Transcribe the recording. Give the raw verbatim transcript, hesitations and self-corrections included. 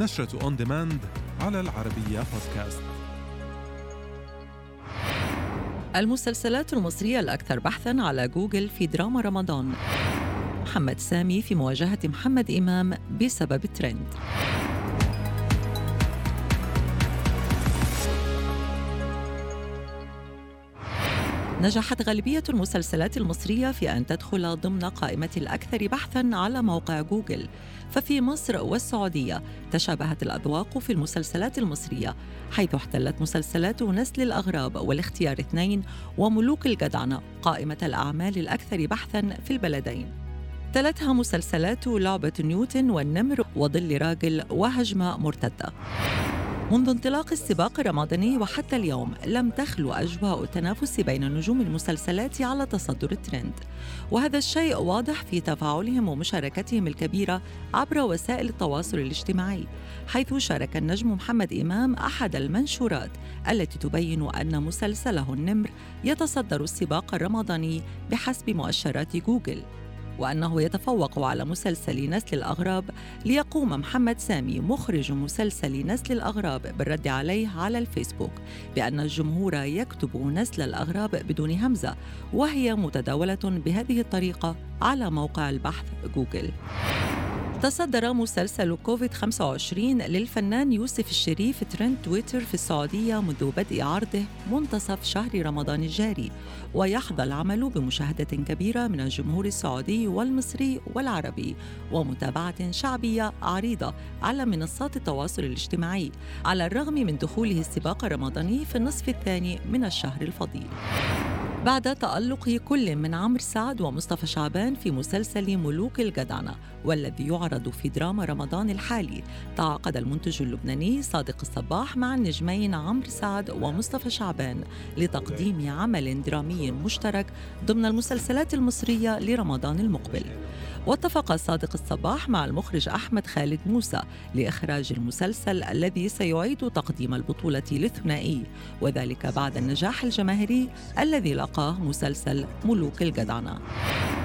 نشرة اون ديماند على العربية بودكاست. المسلسلات المصرية الأكثر بحثاً على جوجل في دراما رمضان. محمد سامي في مواجهة محمد إمام بسبب الترند. نجحت غالبية المسلسلات المصرية في أن تدخل ضمن قائمة الأكثر بحثاً على موقع جوجل، ففي مصر والسعودية تشابهت الأذواق في المسلسلات المصرية، حيث احتلت مسلسلات نسل الأغراب والاختيار اثنين وملوك الجدعنة قائمة الأعمال الأكثر بحثاً في البلدين. تلتها مسلسلات لعبة نيوتن والنمر وظل راجل وهجمة مرتدة. منذ انطلاق السباق الرمضاني وحتى اليوم لم تخلو أجواء التنافس بين نجوم المسلسلات على تصدر الترند، وهذا الشيء واضح في تفاعلهم ومشاركتهم الكبيرة عبر وسائل التواصل الاجتماعي، حيث شارك النجم محمد إمام أحد المنشورات التي تبين أن مسلسله النمر يتصدر السباق الرمضاني بحسب مؤشرات جوجل، وأنه يتفوق على مسلسل نسل الأغراب، ليقوم محمد سامي مخرج مسلسل نسل الأغراب بالرد عليه على الفيسبوك بأن الجمهور يكتب نسل الأغراب بدون همزة، وهي متداولة بهذه الطريقة على موقع البحث جوجل. تصدر مسلسل كوفيد خمسة وعشرين للفنان يوسف الشريف ترند تويتر في السعودية منذ بدء عرضه منتصف شهر رمضان الجاري، ويحظى العمل بمشاهدة كبيرة من الجمهور السعودي والمصري والعربي، ومتابعة شعبية عريضة على منصات التواصل الاجتماعي، على الرغم من دخوله السباق الرمضاني في النصف الثاني من الشهر الفضيل. بعد تألق كل من عمرو سعد ومصطفى شعبان في مسلسل ملوك الجدعنة والذي يعرض في دراما رمضان الحالي، تعاقد المنتج اللبناني صادق الصباح مع النجمين عمرو سعد ومصطفى شعبان لتقديم عمل درامي مشترك ضمن المسلسلات المصرية لرمضان المقبل. واتفق صادق الصباح مع المخرج أحمد خالد موسى لإخراج المسلسل الذي سيعيد تقديم البطولة للثنائي، وذلك بعد النجاح الجماهيري الذي لقاه مسلسل ملوك الجدعنة.